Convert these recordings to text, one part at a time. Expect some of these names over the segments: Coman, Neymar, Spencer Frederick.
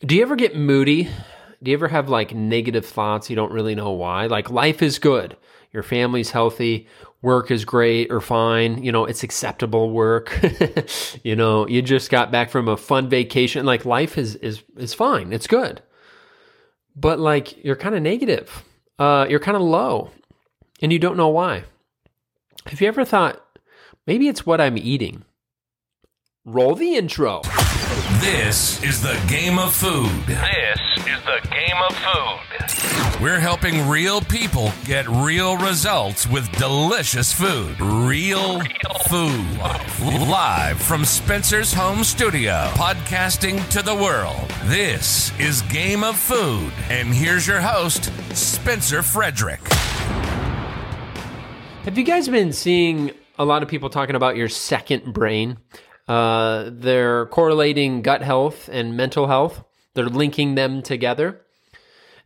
Do you ever get moody? Do you ever have like negative thoughts? You don't really know why. Like life is good. Your family's healthy. Work is great or fine. You know, it's acceptable work. You know, you just got back from a fun vacation. Like life is fine. It's good. But like you're kind of negative. You're kind of low and you don't know why. Have you ever thought, maybe it's what I'm eating? Roll the intro. This is the Game of Food. This is the Game of Food. We're helping real people get real results with delicious food. Real food. Live from Spencer's home studio, podcasting to the world. This is Game of Food. And here's your host, Spencer Frederick. Have you guys been seeing a lot of people talking about your second brain? They're correlating gut health and mental health. They're linking them together.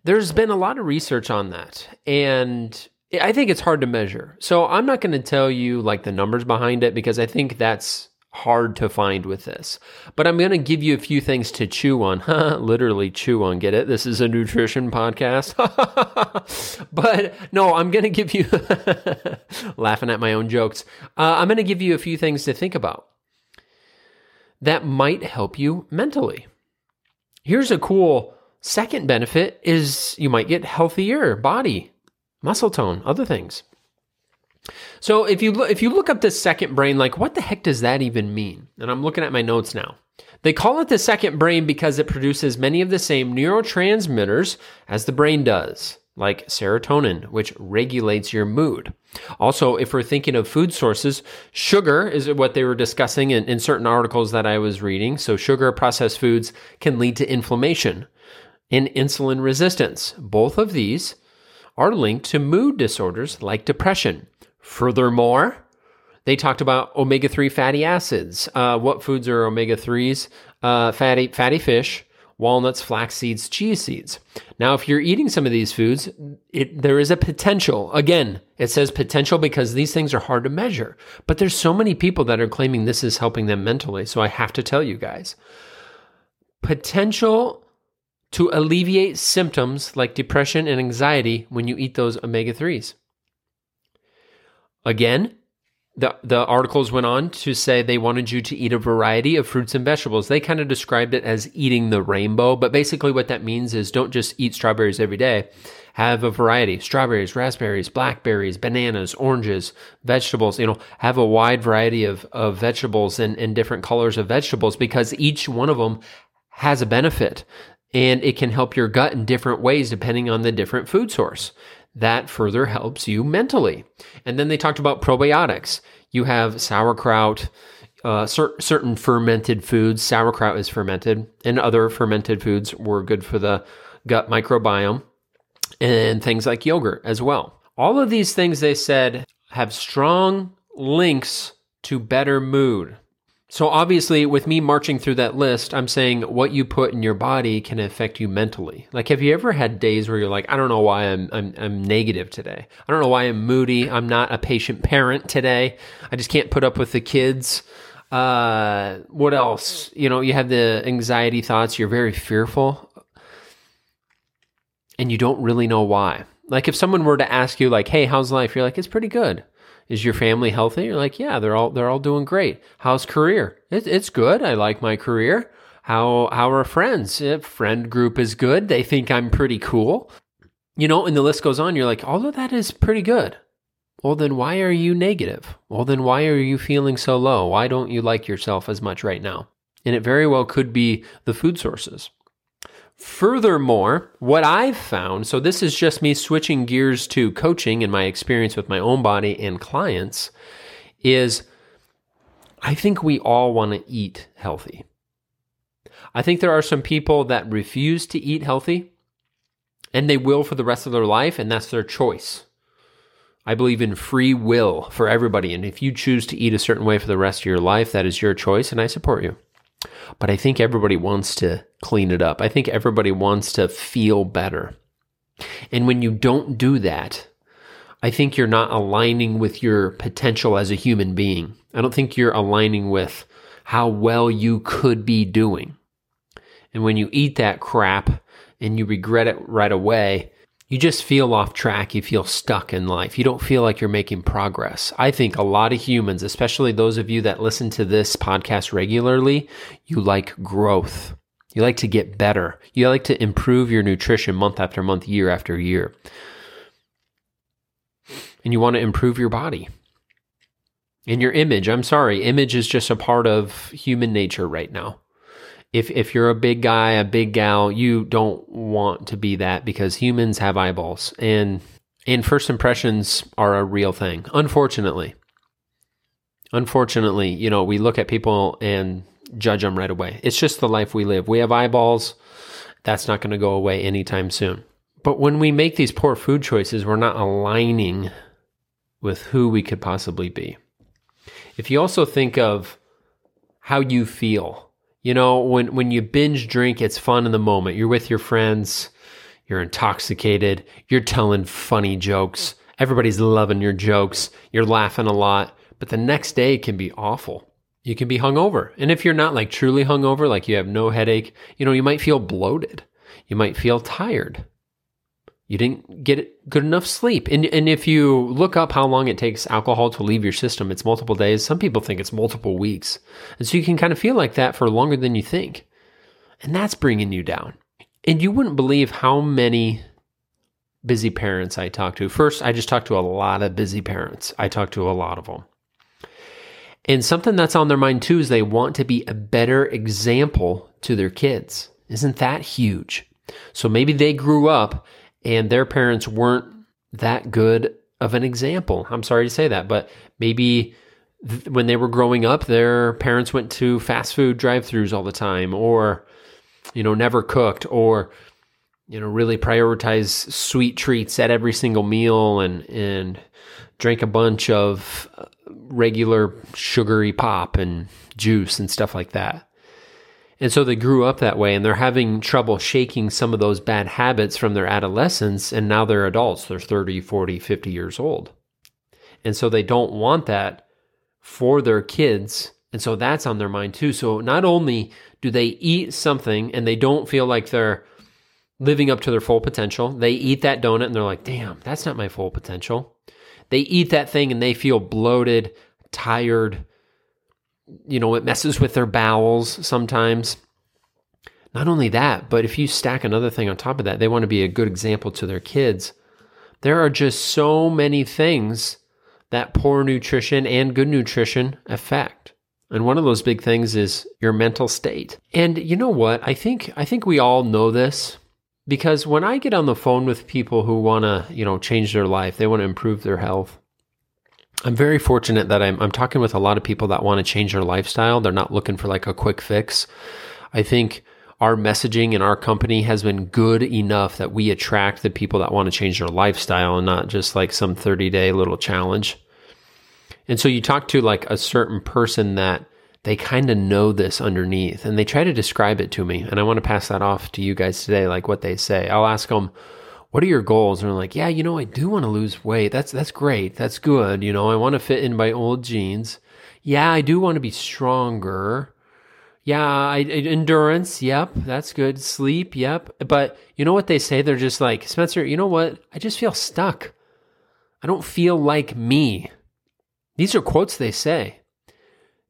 There's been a lot of research on that, and I think it's hard to measure. So I'm not going to tell you like the numbers behind it because I think that's hard to find with this. But I'm going to give you a few things to chew on. Literally chew on, get it? This is a nutrition podcast. But no, I'm going to give you, laughing at my own jokes, I'm going to give you a few things to think about that might help you mentally. Here's a cool second benefit is you might get healthier body, muscle tone, other things. So if you look up the second brain, like what the heck does that even mean? And I'm looking at my notes now. They call it the second brain because it produces many of the same neurotransmitters as the brain does, like serotonin, which regulates your mood. Also, if we're thinking of food sources, sugar is what they were discussing in certain articles that I was reading. So sugar, processed foods can lead to inflammation and insulin resistance. Both of these are linked to mood disorders like depression. Furthermore, they talked about omega-3 fatty acids. What foods are omega-3s? Fatty fish, walnuts, flax seeds, chia seeds. Now, if you're eating some of these foods, there is a potential. Again, it says potential because these things are hard to measure. But there's so many people that are claiming this is helping them mentally. So I have to tell you guys. Potential to alleviate symptoms like depression and anxiety when you eat those omega-3s. Again, the articles went on to say they wanted you to eat a variety of fruits and vegetables. They kind of described it as eating the rainbow, but basically what that means is don't just eat strawberries every day. Have a variety, strawberries, raspberries, blackberries, bananas, oranges, vegetables, you know, have a wide variety of vegetables and different colors of vegetables because each one of them has a benefit and it can help your gut in different ways depending on the different food source. That further helps you mentally. And then they talked about probiotics. You have sauerkraut, certain fermented foods. Sauerkraut is fermented, and other fermented foods were good for the gut microbiome, and things like yogurt as well. All of these things, they said, have strong links to better mood. So obviously, with me marching through that list, I'm saying what you put in your body can affect you mentally. Like, have you ever had days where you're like, I don't know why I'm negative today. I don't know why I'm moody. I'm not a patient parent today. I just can't put up with the kids. What else? You know, you have the anxiety thoughts. You're very fearful. And you don't really know why. Like, if someone were to ask you, like, hey, how's life? You're like, it's pretty good. Is your family healthy? You're like, yeah, they're all doing great. How's career? It's good. I like my career. How are friends? Friend group is good. They think I'm pretty cool. You know, and the list goes on. You're like, all of that is pretty good. Well, then why are you negative? Well, then why are you feeling so low? Why don't you like yourself as much right now? And it very well could be the food sources. Furthermore, what I've found, so this is just me switching gears to coaching and my experience with my own body and clients, is I think we all want to eat healthy. I think there are some people that refuse to eat healthy, and they will for the rest of their life, and that's their choice. I believe in free will for everybody, and if you choose to eat a certain way for the rest of your life, that is your choice, and I support you. But I think everybody wants to clean it up. I think everybody wants to feel better. And when you don't do that, I think you're not aligning with your potential as a human being. I don't think you're aligning with how well you could be doing. And when you eat that crap and you regret it right away, you just feel off track. You feel stuck in life. You don't feel like you're making progress. I think a lot of humans, especially those of you that listen to this podcast regularly, you like growth. You like to get better. You like to improve your nutrition month after month, year after year. And you want to improve your body and your image. I'm sorry, image is just a part of human nature right now. If you're a big guy, a big gal, you don't want to be that because humans have eyeballs. And first impressions are a real thing, unfortunately. Unfortunately, you know, we look at people and judge them right away. It's just the life we live. We have eyeballs. That's not going to go away anytime soon. But when we make these poor food choices, we're not aligning with who we could possibly be. If you also think of how you feel, you know, when you binge drink, it's fun in the moment. You're with your friends, you're intoxicated, you're telling funny jokes, everybody's loving your jokes, you're laughing a lot, but the next day can be awful. You can be hungover. And if you're not like truly hungover, like you have no headache, you know, you might feel bloated. You might feel tired. You didn't get good enough sleep. And if you look up how long it takes alcohol to leave your system, it's multiple days. Some people think it's multiple weeks. And so you can kind of feel like that for longer than you think. And that's bringing you down. And you wouldn't believe how many busy parents I talk to. First, I just talk to a lot of busy parents. I talk to a lot of them. And something that's on their mind too is they want to be a better example to their kids. Isn't that huge? So maybe they grew up and their parents weren't that good of an example. I'm sorry to say that, but maybe when they were growing up, their parents went to fast food drive-thrus all the time, or, you know, never cooked, or, you know, really prioritized sweet treats at every single meal and drank a bunch of regular sugary pop and juice and stuff like that. And so they grew up that way, and they're having trouble shaking some of those bad habits from their adolescence, and now they're adults. They're 30, 40, 50 years old. And so they don't want that for their kids, and so that's on their mind too. So not only do they eat something and they don't feel like they're living up to their full potential, they eat that donut and they're like, damn, that's not my full potential. They eat that thing and they feel bloated, tired. You know, it messes with their bowels sometimes. Not only that, but if you stack another thing on top of that, they want to be a good example to their kids. There are just so many things that poor nutrition and good nutrition affect. And one of those big things is your mental state. And you know what? I think we all know this, because when I get on the phone with people who want to, you know, change their life, they want to improve their health. I'm very fortunate that I'm talking with a lot of people that want to change their lifestyle. They're not looking for like a quick fix. I think our messaging in our company has been good enough that we attract the people that want to change their lifestyle and not just like some 30-day little challenge. And so you talk to like a certain person that they kind of know this underneath, and they try to describe it to me. And I want to pass that off to you guys today, like what they say. I'll ask them, what are your goals? And they're like, yeah, you know, I do want to lose weight. That's great. That's good. You know, I want to fit in my old jeans. Yeah, I do want to be stronger. Yeah, endurance. Yep, that's good. Sleep. Yep. But you know what they say? They're just like, Spencer, you know what? I just feel stuck. I don't feel like me. These are quotes they say.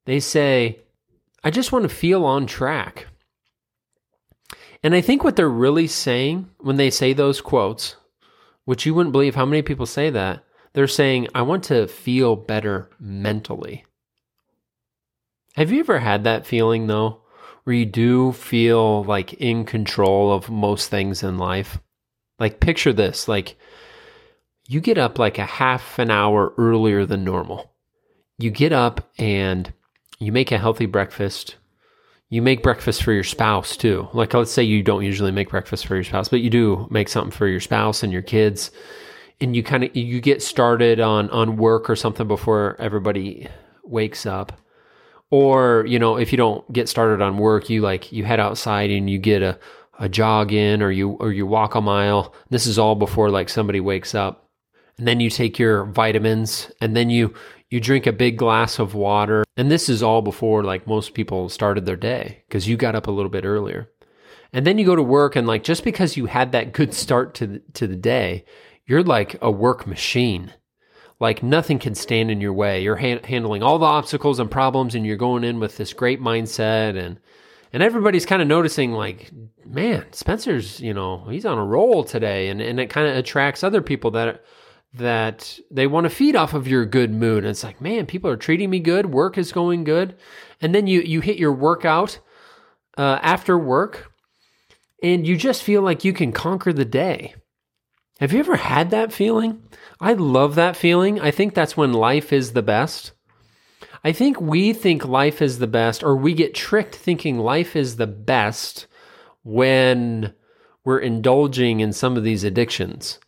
They say, I just want to feel on track. And I think what they're really saying when they say those quotes, which you wouldn't believe how many people say that, they're saying, I want to feel better mentally. Have you ever had that feeling though, where you do feel like in control of most things in life? Like picture this, like you get up like a half an hour earlier than normal. You get up and you make a healthy breakfast. You make breakfast for your spouse too. Like let's say you don't usually make breakfast for your spouse, but you do make something for your spouse and your kids. And you kind of, you get started on work or something before everybody wakes up. Or, you know, if you don't get started on work, you like, you head outside and you get a jog in, or you walk a mile. This is all before like somebody wakes up. And then you take your vitamins, and then you drink a big glass of water. And this is all before like most people started their day, because you got up a little bit earlier. And then you go to work and like, just because you had that good start to the day, you're like a work machine. Like nothing can stand in your way. You're handling all the obstacles and problems, and you're going in with this great mindset, and everybody's kind of noticing like, man, Spencer's, he's on a roll today. And it kind of attracts other people that they want to feed off of your good mood. And it's like, man, people are treating me good. Work is going good. And then you hit your workout after work, and you just feel like you can conquer the day. Have you ever had that feeling? I love that feeling. I think that's when life is the best. I think we think life is the best, or we get tricked thinking life is the best when we're indulging in some of these addictions.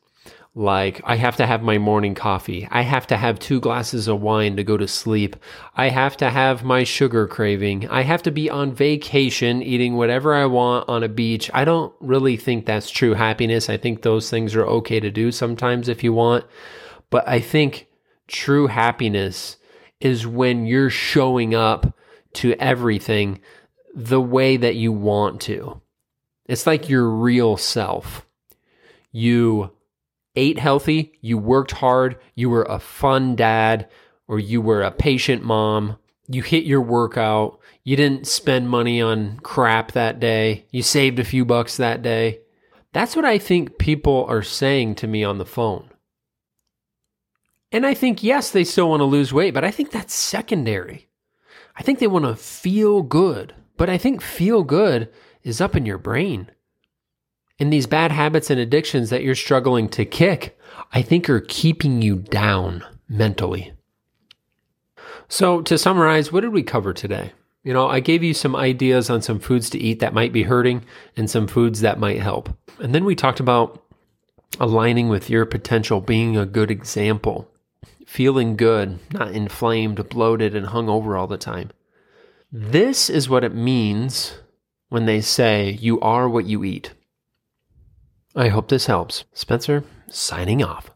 Like, I have to have my morning coffee. I have to have 2 glasses of wine to go to sleep. I have to have my sugar craving. I have to be on vacation eating whatever I want on a beach. I don't really think that's true happiness. I think those things are okay to do sometimes if you want. But I think true happiness is when you're showing up to everything the way that you want to. It's like your real self. You ate healthy, you worked hard, you were a fun dad, or you were a patient mom, you hit your workout, you didn't spend money on crap that day, you saved a few bucks that day. That's what I think people are saying to me on the phone. And I think, yes, they still want to lose weight, but I think that's secondary. I think they want to feel good, but I think feel good is up in your brain. And these bad habits and addictions that you're struggling to kick, I think are keeping you down mentally. So to summarize, what did we cover today? I gave you some ideas on some foods to eat that might be hurting and some foods that might help. And then we talked about aligning with your potential, being a good example, feeling good, not inflamed, bloated, and hungover all the time. This is what it means when they say you are what you eat. I hope this helps. Spencer, signing off.